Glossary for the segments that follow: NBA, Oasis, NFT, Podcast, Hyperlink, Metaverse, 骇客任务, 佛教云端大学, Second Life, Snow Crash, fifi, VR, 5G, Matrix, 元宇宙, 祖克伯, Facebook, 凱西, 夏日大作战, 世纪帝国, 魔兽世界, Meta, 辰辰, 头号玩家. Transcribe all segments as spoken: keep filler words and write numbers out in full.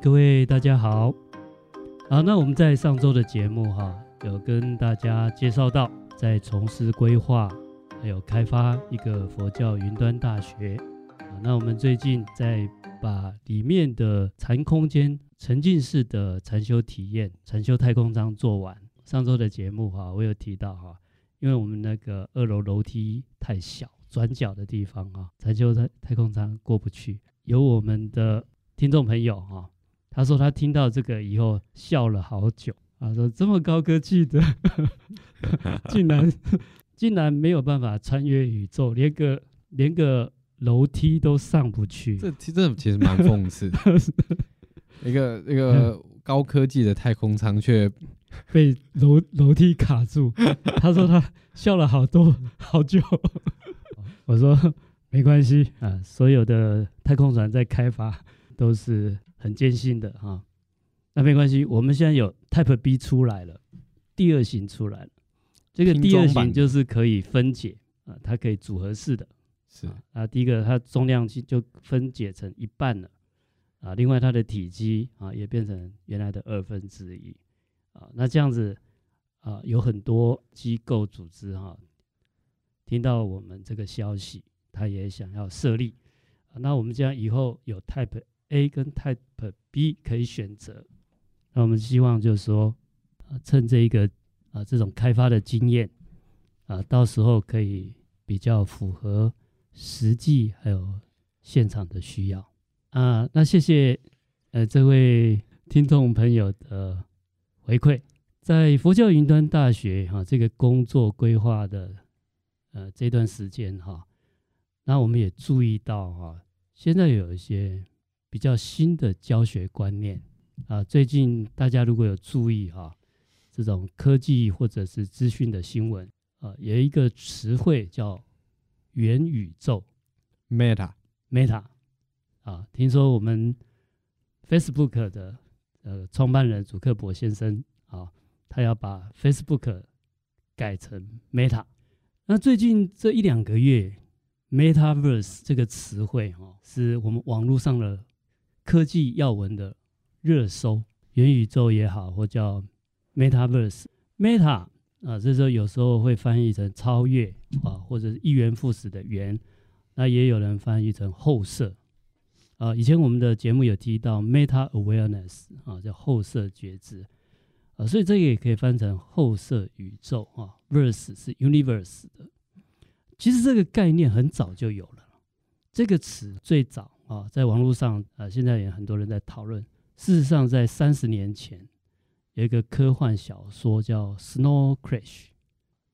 各位大家好，好，那我们在上周的节目哈、啊，有跟大家介绍到，在从事规划还有开发一个佛教云端大学、啊、那我们最近在把里面的禅空间沉浸式的禅修体验、禅修太空章做完。上周的节目哈、啊，我有提到哈、啊，因为我们那个二楼楼梯太小，转角的地方哈、啊，禅修太太空章过不去，有我们的听众朋友哈、啊。他说他听到这个以后笑了好久，他说这么高科技的竟然竟然没有办法穿越宇宙，连个连个楼梯都上不去，这这其实蛮讽刺的一个一个高科技的太空舱却被楼楼梯卡住他说他笑了好多好久我说没关系啊，所有的太空船在开发都是很艰辛的哈、啊，那没关系，我们现在有 Type B 出来了，第二型出来了，这个第二型就是可以分解、啊、它可以组合式的，是 啊, 啊，第一个它重量就分解成一半了，啊，另外它的体积啊也变成原来的二分之一，啊，那这样子啊，有很多机构组织哈、啊，听到我们这个消息，他也想要设立，啊、那我们这样以后有 Type A 跟 Type B 可以选择，那我们希望就是说、啊、趁这一个、啊、这种开发的经验、啊、到时候可以比较符合实际还有现场的需要、啊、那谢谢、呃、这位听众朋友的回馈。在佛教云端大学、啊、这个工作规划的、呃、这段时间、啊、那我们也注意到、啊、现在有一些比较新的教学观念啊，最近大家如果有注意哈、啊，这种科技或者是资讯的新闻啊，有一个词汇叫元宇宙 Meta Meta 啊，听说我们 Facebook 的呃创办人祖克伯先生啊，他要把 Facebook 改成 Meta。那最近这一两个月 ，Metaverse 这个词汇哈、啊，是我们网络上的科技要闻的热搜，元宇宙也好，或叫 Metaverse Meta 啊，这时候有时候会翻译成超越啊，或者是一元复始的元，那也有人翻译成后设啊。以前我们的节目有提到 Meta Awareness 啊，叫后设觉知啊，所以这个也可以翻成后设宇宙啊 ，verse 是 universe 的。其实这个概念很早就有了，这个词最早。哦、在网络上、呃、现在也很多人在讨论，事实上在三十年前有一个科幻小说叫 Snow Crash，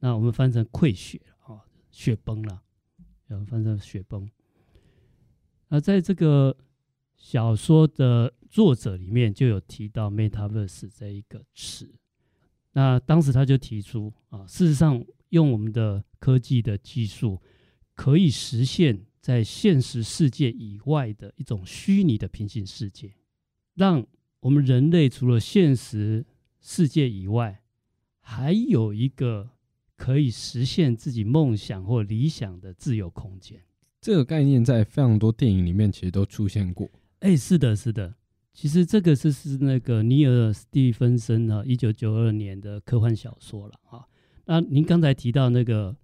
那我们翻成溃雪、哦、雪崩啦，我们翻成雪崩。那在这个小说的作者里面就有提到 Metaverse 这一个词，那当时他就提出、啊、事实上用我们的科技的技术可以实现在现实世界以外的一种虚拟的平行世界，让我们人类除了现实世界以外，还有一个可以实现自己梦想或理想的自由空间。这个概念在非常多电影里面其实都出现过。哎，是的，是的。其实这个 是, 是那个尼尔·斯蒂芬森啊，一九九二年的科幻小说了啊。那您刚才提到那个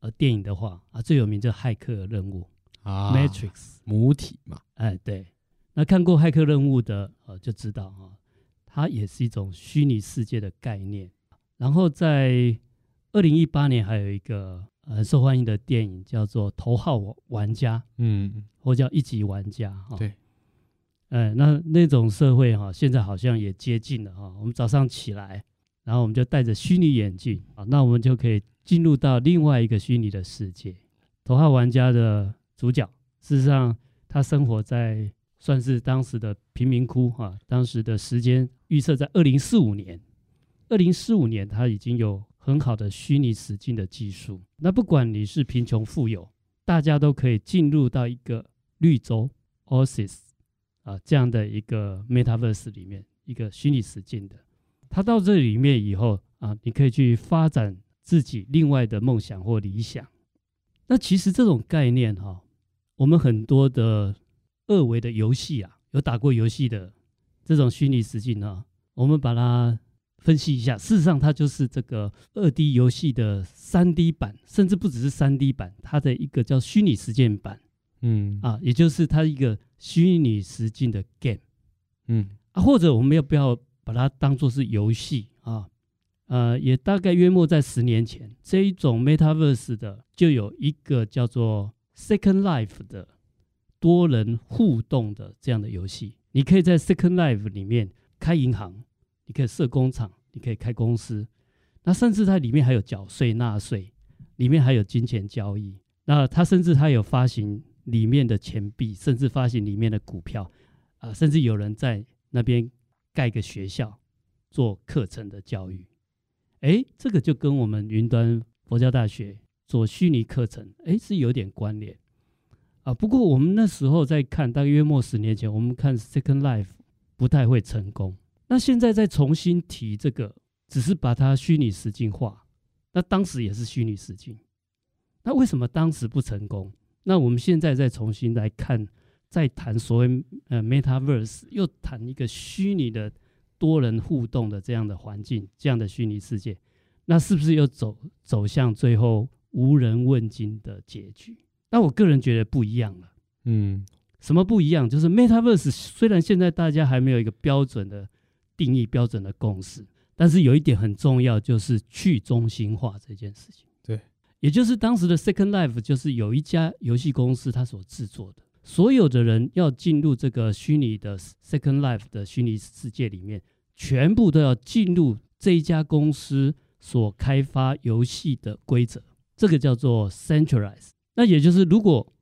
呃电影的话啊，最有名就是《骇客任务》。啊、Matrix 母体嘛，哎对，那看过《骇客任务》的、呃、就知道、哦、它也是一种虚拟世界的概念。然后在二零一八年还有一个很、呃、受欢迎的电影叫做《头号玩家》，嗯，或叫《一级玩家》哦。对，哎，那那种社会、哦、现在好像也接近了、哦、我们早上起来，然后我们就戴着虚拟眼镜、哦、那我们就可以进入到另外一个虚拟的世界。《头号玩家》的主角事实上他生活在算是当时的贫民窟、啊、当时的时间预测在二零四五年，二零四五年他已经有很好的虚拟实境的技术，那不管你是贫穷富有，大家都可以进入到一个绿洲 Oasis、啊、这样的一个 Metaverse 里面，一个虚拟实境的。他到这里面以后、啊、你可以去发展自己另外的梦想或理想。那其实这种概念啊，我们很多的二维的游戏啊，有打过游戏的这种虚拟实境啊，我们把它分析一下，事实上它就是这个 二 D 游戏的 三 D 版，甚至不只是 三 D 版，它的一个叫虚拟实境版，嗯啊，也就是它一个虚拟实境的 game， 嗯啊，或者我们要不要把它当作是游戏啊？呃，也大概约莫在十年前，这一种 Metaverse 的就有一个叫做 Second Life 的多人互动的这样的游戏。你可以在 Second Life 里面开银行，你可以设工厂，你可以开公司，那甚至它里面还有缴税纳税，里面还有金钱交易，那它甚至它有发行里面的钱币，甚至发行里面的股票、呃、甚至有人在那边盖个学校做课程的教育。哎，这个就跟我们云端佛教大学做虚拟课程哎是有点关联啊。不过我们那时候在看，大概约莫十年前，我们看 Second Life 不太会成功。那现在再重新提这个，只是把它虚拟实境化。那当时也是虚拟实境，那为什么当时不成功？那我们现在再重新来看，再谈所谓、呃、Metaverse， 又谈一个虚拟的多人互动的这样的环境，这样的虚拟世界，那是不是又 走, 走向最后无人问津的结局？那我个人觉得不一样了。嗯，什么不一样？就是 Metaverse 虽然现在大家还没有一个标准的定义、标准的共识，但是有一点很重要，就是去中心化这件事情。对，也就是当时的 Second Life 就是有一家游戏公司它所制作的，所有的人要进入这个虚拟的 Second Life 的虚拟世界里面，全部都要进入这一家公司所开发游戏的规则，这个叫做 centralized。 那也就是如果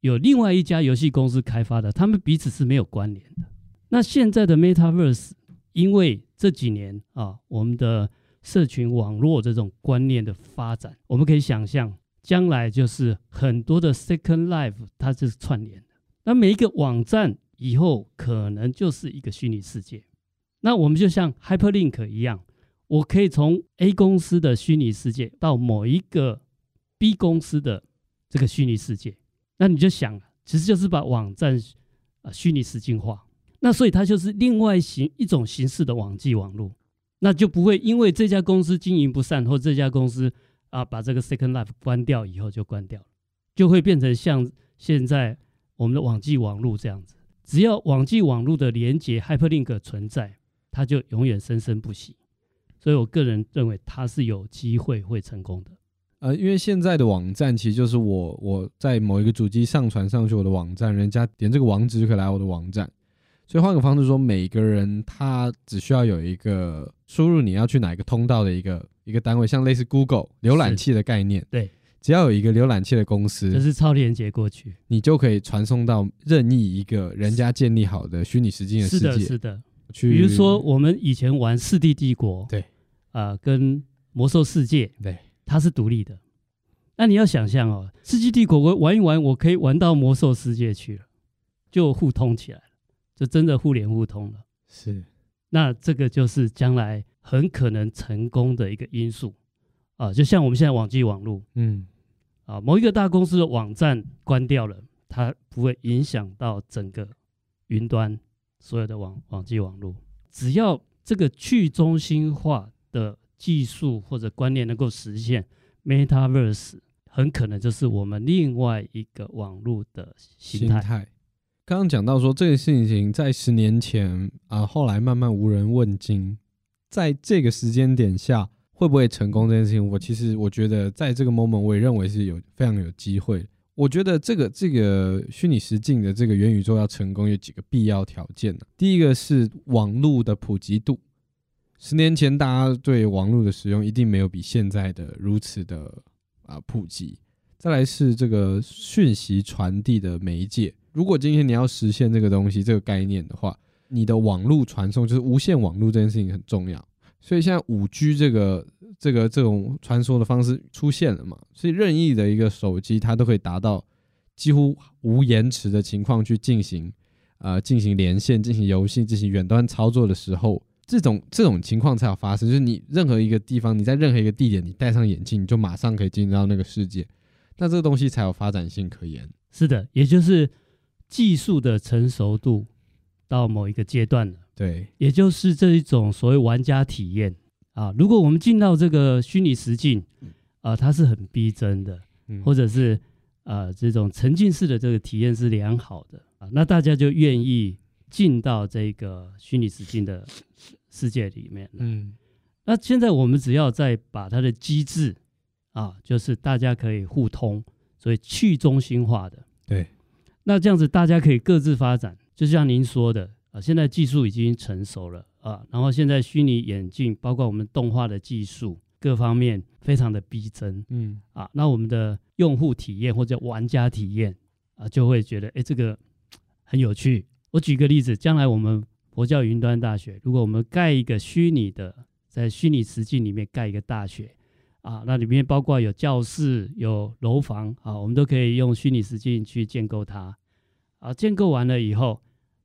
有另外一家游戏公司开发的，他们彼此是没有关联的。那现在的 Metaverse 因为这几年啊，我们的社群网络这种观念的发展，我们可以想象将来就是很多的 Second Life 它是串联的，那每一个网站以后可能就是一个虚拟世界。那我们就像 Hyperlink 一样，我可以从 A 公司的虚拟世界到某一个 B 公司的这个虚拟世界，那你就想其实就是把网站、呃、虚拟实境化。那所以它就是另外一种形式的网际网络，那就不会因为这家公司经营不善，或这家公司啊，把这个 Second Life 关掉以后就关掉了，就会变成像现在我们的网际网路这样子。只要网际网路的连接 Hyperlink 存在，它就永远生生不息。所以我个人认为它是有机会会成功的。呃，因为现在的网站其实就是我我在某一个主机上传上去我的网站，人家点这个网址就可以来我的网站。所以换个方式说，每个人他只需要有一个输入你要去哪一个通道的一个一个单位，像类似 Google 浏览器的概念。对，只要有一个浏览器的公司，就是超连接过去，你就可以传送到任意一个人家建立好的虚拟实境的世界。是的，是的。去比如说我们以前玩《世纪帝国》，对，啊、呃，跟《魔兽世界》，对，它是独立的。那你要想象哦，《世纪帝国》我玩一玩，我可以玩到《魔兽世界》去了，就互通起来了，就真的互联互通了。是。那这个就是将来很可能成功的一个因素啊，就像我们现在网际网路，嗯，啊，某一个大公司的网站关掉了，它不会影响到整个云端所有的网网际网路。只要这个去中心化的技术或者观念能够实现 ，Metaverse 很可能就是我们另外一个网路的形态。刚刚讲到说这个事情在十年前啊、呃，后来慢慢无人问津。在这个时间点下会不会成功这件事情，我其实我觉得在这个 moment 我也认为是有非常有机会。我觉得这个这个虚拟实境的这个元宇宙要成功有几个必要条件、啊、第一个是网络的普及度。十年前大家对网络的使用一定没有比现在的如此的、呃、普及。再来是这个讯息传递的媒介，如果今天你要实现这个东西这个概念的话，你的网路传送就是无线网路这件事情很重要。所以现在 五 G 这个这个这种传输的方式出现了嘛，所以任意的一个手机它都可以达到几乎无延迟的情况去进行呃进行连线、进行游戏、进行远端操作的时候，这种这种情况才有发生。就是你任何一个地方，你在任何一个地点，你戴上眼镜你就马上可以进入到那个世界，那这个东西才有发展性可言。是的，也就是技术的成熟度到某一个阶段了，对，也就是这一种所谓玩家体验啊。如果我们进到这个虚拟实境啊、呃，它是很逼真的，嗯、或者是呃这种沉浸式的这个体验是良好的啊，那大家就愿意进到这个虚拟实境的世界里面。嗯，那现在我们只要再把它的机制啊，就是大家可以互通，所以去中心化的。对，那这样子大家可以各自发展，就像您说的。啊、现在技术已经成熟了啊，然后现在虚拟眼镜包括我们动画的技术各方面非常的逼真，嗯啊，那我们的用户体验或者玩家体验啊，就会觉得哎、欸，这个很有趣。我举个例子，将来我们佛教云端大学，如果我们盖一个虚拟的，在虚拟实境里面盖一个大学啊，那里面包括有教室、有楼房啊，我们都可以用虚拟实境去建构它啊。建构完了以后。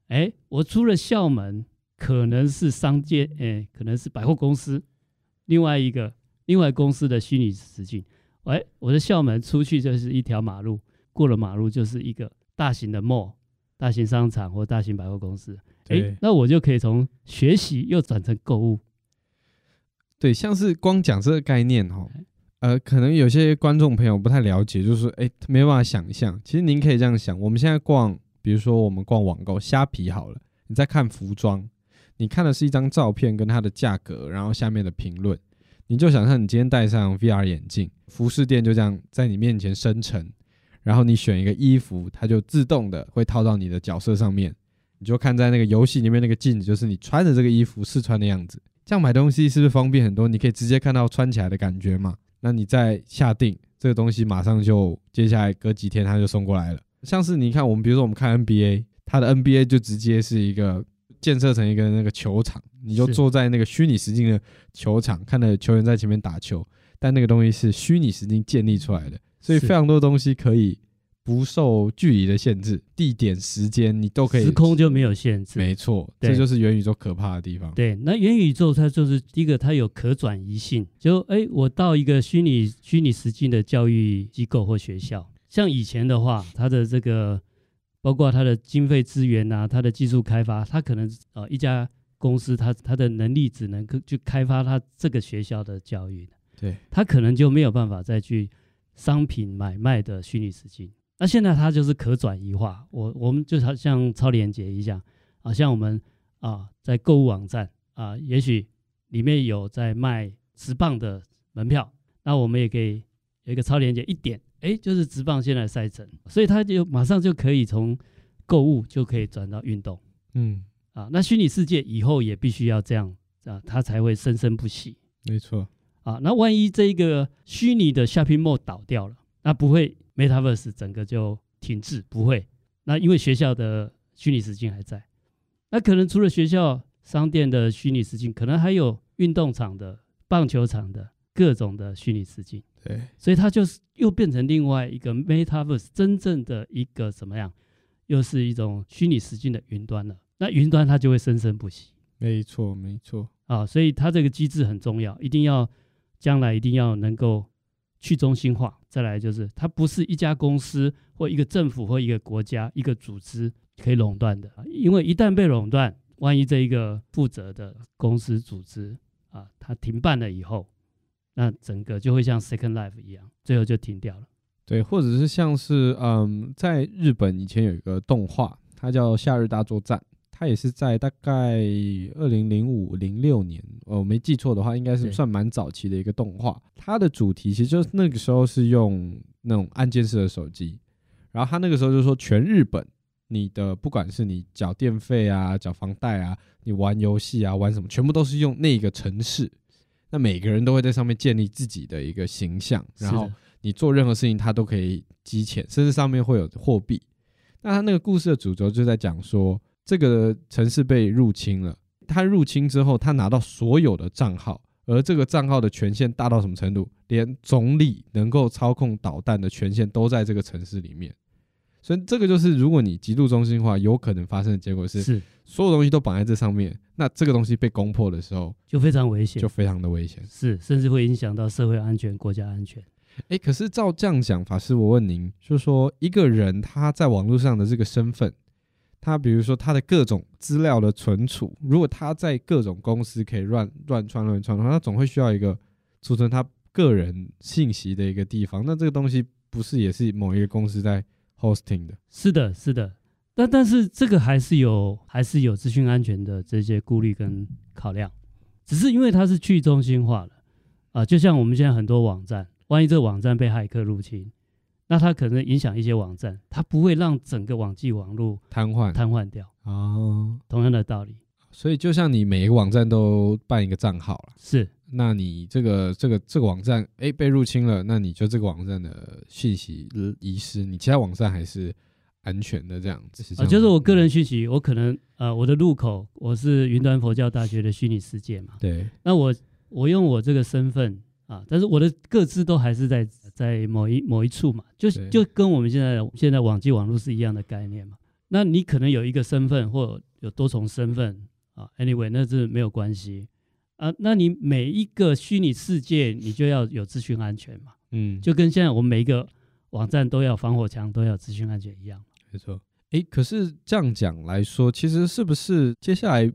哎，我出了校门，可能是商界，哎，可能是百货公司，另外一个另外公司的虚拟实境。哎，我的校门出去就是一条马路，过了马路就是一个大型的 mall， 大型商场或大型百货公司。哎，那我就可以从学习又转成购物。对，像是光讲这个概念哦，呃，可能有些观众朋友不太了解，就是哎，没办法想象。其实您可以这样想，我们现在逛。比如说我们逛网购虾皮好了，你在看服装，你看的是一张照片跟它的价格，然后下面的评论，你就想象你今天戴上 V R 眼镜，服饰店就这样在你面前生成，然后你选一个衣服，它就自动的会套到你的角色上面，你就看在那个游戏里面那个镜子，就是你穿着这个衣服试穿的样子。这样买东西是不是方便很多？你可以直接看到穿起来的感觉嘛，那你再下定这个东西，马上就接下来隔几天它就送过来了。像是你看我们比如说我们看 N B A， 它的 N B A 就直接是一个建设成一个那个球场，你就坐在那个虚拟实境的球场，看着球员在前面打球，但那个东西是虚拟实境建立出来的，所以非常多东西可以不受距离的限制，地点时间你都可以，时空就没有限制。没错，这就是元宇宙可怕的地方。对，那元宇宙它就是第一个它有可转移性，就哎，我到一个虚拟虚拟实境的教育机构或学校，像以前的话，它的这个包括它的经费资源啊，它的技术开发，它可能、呃、一家公司它它的能力只能去开发它这个学校的教育，对，它可能就没有办法再去商品买卖的虚拟实境。那现在它就是可转移化，我我们就像超连结一样啊，像我们啊在购物网站啊，也许里面有在卖十磅的门票，那我们也可以有一个超连结一点。哎，就是职棒现在赛程，所以他就马上就可以从购物就可以转到运动，嗯啊，那虚拟世界以后也必须要这样啊，他才会生生不息。没错啊，那万一这个虚拟的 shopping mall 倒掉了，那不会 Metaverse 整个就停滞，不会。那因为学校的虚拟实境还在，那可能除了学校商店的虚拟实境，可能还有运动场的、棒球场的各种的虚拟实境。对，所以它就是又变成另外一个 Metaverse， 真正的一个怎么样，又是一种虚拟实境的云端了。那云端它就会生生不息。没错没错啊，所以它这个机制很重要，一定要将来一定要能够去中心化。再来就是它不是一家公司或一个政府或一个国家一个组织可以垄断的，因为一旦被垄断，万一这一个负责的公司组织啊，它停办了以后，那整个就会像 Second Life 一样，最后就停掉了。对，或者是像是嗯，在日本以前有一个动画，它叫《夏日大作战》，它也是在大概二零零五零六年，我、哦、没记错的话，应该是算蛮早期的一个动画。它的主题其实就是那个时候是用那种按键式的手机，然后它那个时候就说全日本，你的不管是你缴电费啊、缴房贷啊、你玩游戏啊、玩什么，全部都是用那个城市。那每个人都会在上面建立自己的一个形象，然后你做任何事情它都可以积钱，甚至上面会有货币。那他那个故事的主轴就在讲说，这个城市被入侵了，他入侵之后他拿到所有的账号，而这个账号的权限大到什么程度，连总理能够操控导弹的权限都在这个城市里面。所以这个就是如果你极度中心化有可能发生的结果，是所有东西都绑在这上面，那这个东西被攻破的时候就非常危险，就非常的危险，是甚至会影响到社会安全、国家安全。欸，可是照这样讲，法师我问您，就是说一个人他在网络上的这个身份，它比如说它的各种资料的存储，如果它在各种公司可以乱乱窜乱窜的话，它总会需要一个储存它个人信息的一个地方，那这个东西不是也是某一个公司在 hosting 的？是的，是的。但但是这个还是有还是有资讯安全的这些顾虑跟考量，只是因为它是去中心化了啊、呃，就像我们现在很多网站，万一这个网站被骇客入侵，那它可能影响一些网站，它不会让整个网际网络瘫痪瘫痪掉哦。同样的道理，所以就像你每一个网站都办一个账号了，是。那你这个这个这个网站哎被入侵了，那你就这个网站的信息遗失，你其他网站还是安全的这样子。是这样、呃、就是我个人讯息，我可能呃我的入口我是云端佛教大学的虚拟世界嘛，对。那我我用我这个身份啊，但是我的个资都还是在在某一某一处嘛，就就跟我们现在现在网际网络是一样的概念嘛。那你可能有一个身份或有多重身份啊 ，anyway 那是没有关系。啊、那你每一个虚拟世界你就要有资讯安全嘛、嗯、就跟现在我们每一个网站都要防火墙都要资讯安全一样，没错。可是这样讲来说，其实是不是接下来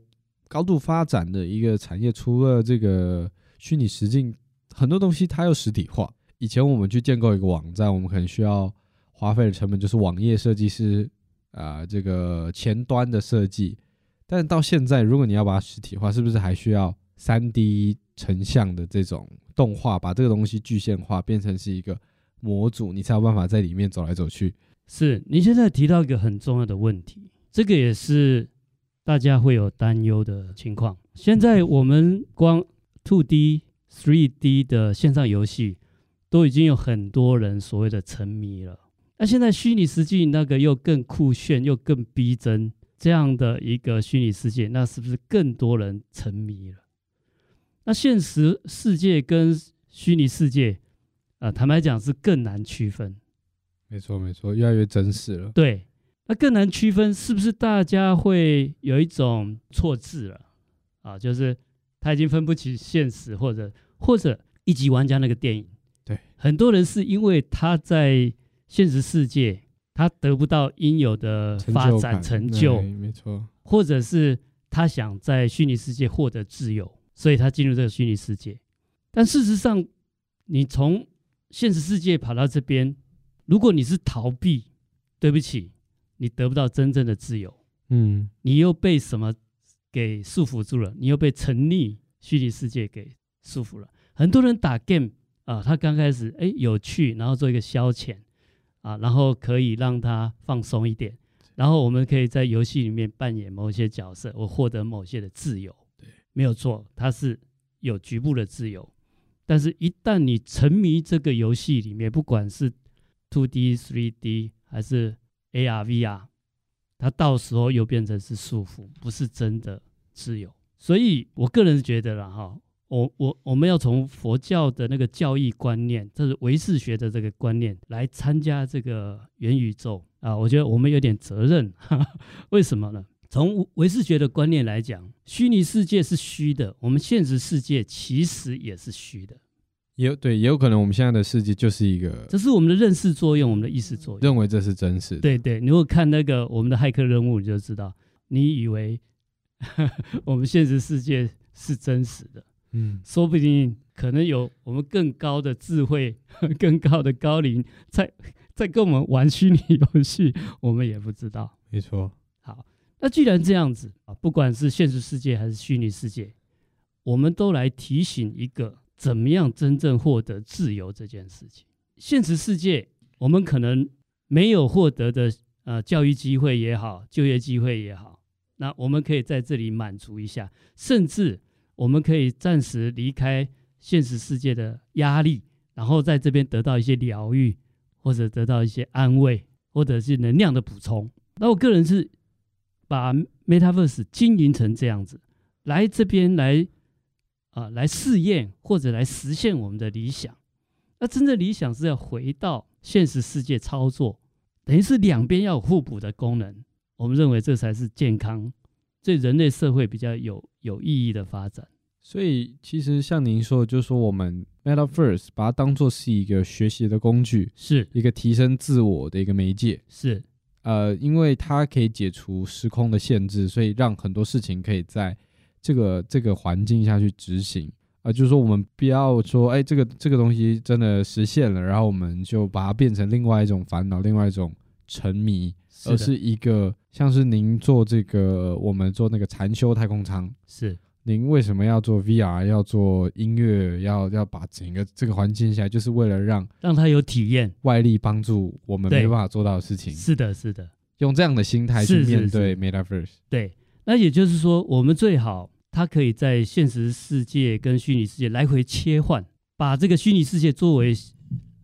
高度发展的一个产业，除了这个虚拟实境，很多东西它要实体化。以前我们去建构一个网站，我们可能需要花费的成本就是网页设计师、呃、这个前端的设计，但是到现在如果你要把它实体化，是不是还需要三 D 成像的这种动画，把这个东西具现化变成是一个模组，你才有办法在里面走来走去。是，你现在提到一个很重要的问题，这个也是大家会有担忧的情况。现在我们光 二 D、三 D 的线上游戏都已经有很多人所谓的沉迷了，那现在虚拟实际那个又更酷炫又更逼真，这样的一个虚拟世界，那是不是更多人沉迷了？那现实世界跟虚拟世界、呃、坦白讲是更难区分。没错没错，越来越真实了。对，那更难区分，是不是大家会有一种错置了、啊、就是他已经分不起现实，或者或者一级玩家那个电影，对，很多人是因为他在现实世界他得不到应有的发展成就，成就没错，或者是他想在虚拟世界获得自由，所以他进入这个虚拟世界。但事实上你从现实世界跑到这边，如果你是逃避，对不起，你得不到真正的自由。嗯，你又被什么给束缚住了，你又被沉溺虚拟世界给束缚了。很多人打 game 啊，他刚开始哎有趣，然后做一个消遣啊，然后可以让他放松一点，然后我们可以在游戏里面扮演某些角色，我获得某些的自由，没有错，它是有局部的自由。但是一旦你沉迷这个游戏里面，不管是 二 D、三 D 还是 A R、V R， 它到时候又变成是束缚，不是真的自由。所以我个人觉得啦哈，我我我们要从佛教的那个教义观念，这是唯识学的这个观念来参加这个元宇宙啊，我觉得我们有点责任。哈哈，为什么呢？从唯识学的观念来讲，虚拟世界是虚的，我们现实世界其实也是虚的，也有对，也有可能我们现在的世界就是一个，这是我们的认识作用，我们的意识作用，认为这是真实的。对对，如果看那个我们的骇客任务，你就知道，你以为呵呵我们现实世界是真实的，嗯，说不定可能有我们更高的智慧、更高的高龄在在跟我们玩虚拟游戏，我们也不知道。没错，好。那既然这样子、啊、不管是现实世界还是虚拟世界，我们都来提醒一个怎么样真正获得自由这件事情。现实世界我们可能没有获得的、呃、教育机会也好，就业机会也好，那我们可以在这里满足一下，甚至我们可以暂时离开现实世界的压力，然后在这边得到一些疗愈，或者得到一些安慰，或者是能量的补充。那我个人是把 Metaverse 经营成这样子，来这边来、呃、来试验或者来实现我们的理想。那真正理想是要回到现实世界操作，等于是两边要有互补的功能，我们认为这才是健康对人类社会比较 有, 有意义的发展。所以其实像您说，就是说我们 Metaverse 把它当作是一个学习的工具，是一个提升自我的一个媒介，是呃，因为它可以解除时空的限制，所以让很多事情可以在这个这个环境下去执行。呃、就是说我们不要说哎，这个这个东西真的实现了，然后我们就把它变成另外一种烦恼，另外一种沉迷，是而是一个像是您做这个，我们做那个禅修太空舱，是您为什么要做 V R， 要做音乐，要要把整个这个环境下来，就是为了让让它有体验，外力帮助我们没办法做到的事情。是的，是的，用这样的心态去面对 Metaverse。 对，那也就是说我们最好它可以在现实世界跟虚拟世界来回切换，把这个虚拟世界作为、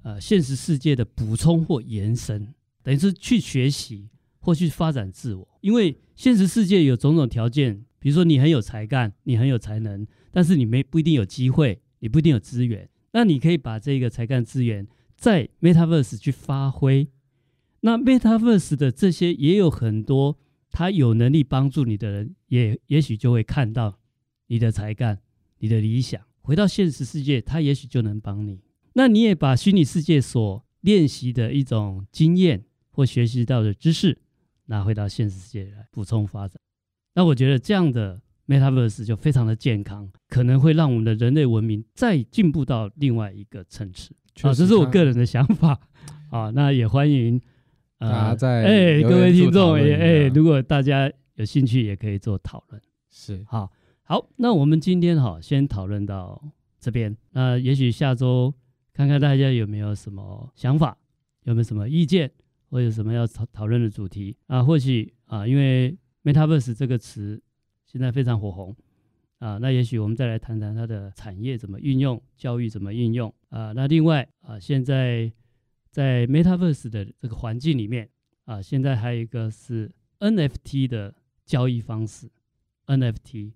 呃、现实世界的补充或延伸，等于是去学习或去发展自我。因为现实世界有种种条件，比如说你很有才干，你很有才能，但是你没不一定有机会，你不一定有资源，那你可以把这个才干资源在 Metaverse 去发挥。那 Metaverse 的这些也有很多他有能力帮助你的人，也也许就会看到你的才干，你的理想，回到现实世界他也许就能帮你。那你也把虚拟世界所练习的一种经验或学习到的知识拿回到现实世界来补充发展。那我觉得这样的 Metaverse 就非常的健康，可能会让我们的人类文明再进步到另外一个层次、啊、这是我个人的想法、啊、那也欢迎啊、呃，在哎，各位听众也哎，如果大家有兴趣，也可以做讨论。是，好，好，那我们今天哈，先讨论到这边。那也许下周看看大家有没有什么想法，有没有什么意见，或者什么要讨论的主题啊？或许啊，因为 Metaverse 这个词现在非常火红啊，那也许我们再来谈谈它的产业怎么运用，教育怎么运用啊。那另外啊，现在。在 Metaverse 的这个环境里面啊，现在还有一个是 N F T 的交易方式， N F T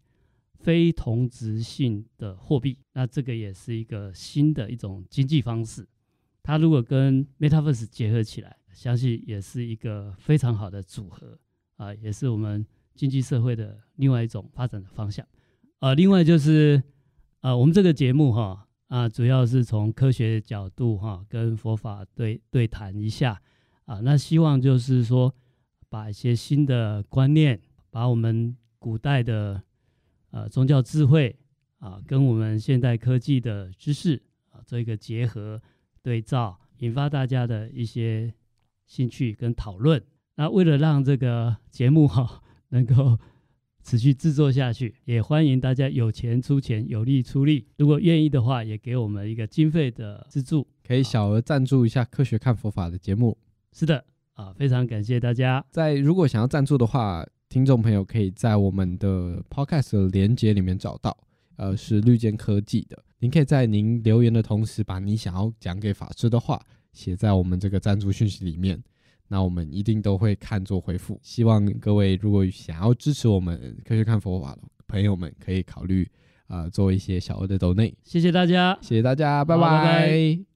非同质性的货币，那这个也是一个新的一种经济方式，它如果跟 Metaverse 结合起来，相信也是一个非常好的组合啊，也是我们经济社会的另外一种发展的方向啊。另外就是啊，我们这个节目哈啊、主要是从科学角度、啊、跟佛法 对, 对谈一下、啊、那希望就是说把一些新的观念，把我们古代的、呃、宗教智慧、啊、跟我们现代科技的知识、啊、做一个结合对照，引发大家的一些兴趣跟讨论。那为了让这个节目、啊、能够持续制作下去，也欢迎大家有钱出钱，有力出力，如果愿意的话也给我们一个经费的资助，可以小额赞助一下科学看佛法的节目。是的、啊、非常感谢大家。在如果想要赞助的话，听众朋友可以在我们的 Podcast 的连结里面找到，呃，是绿间科技的，您可以在您留言的同时把你想要讲给法师的话写在我们这个赞助讯息里面，那我们一定都会看作回复。希望各位如果想要支持我们科学看佛法的朋友们，可以考虑、呃、做一些小额的抖内。谢谢大家，谢谢大家，拜拜。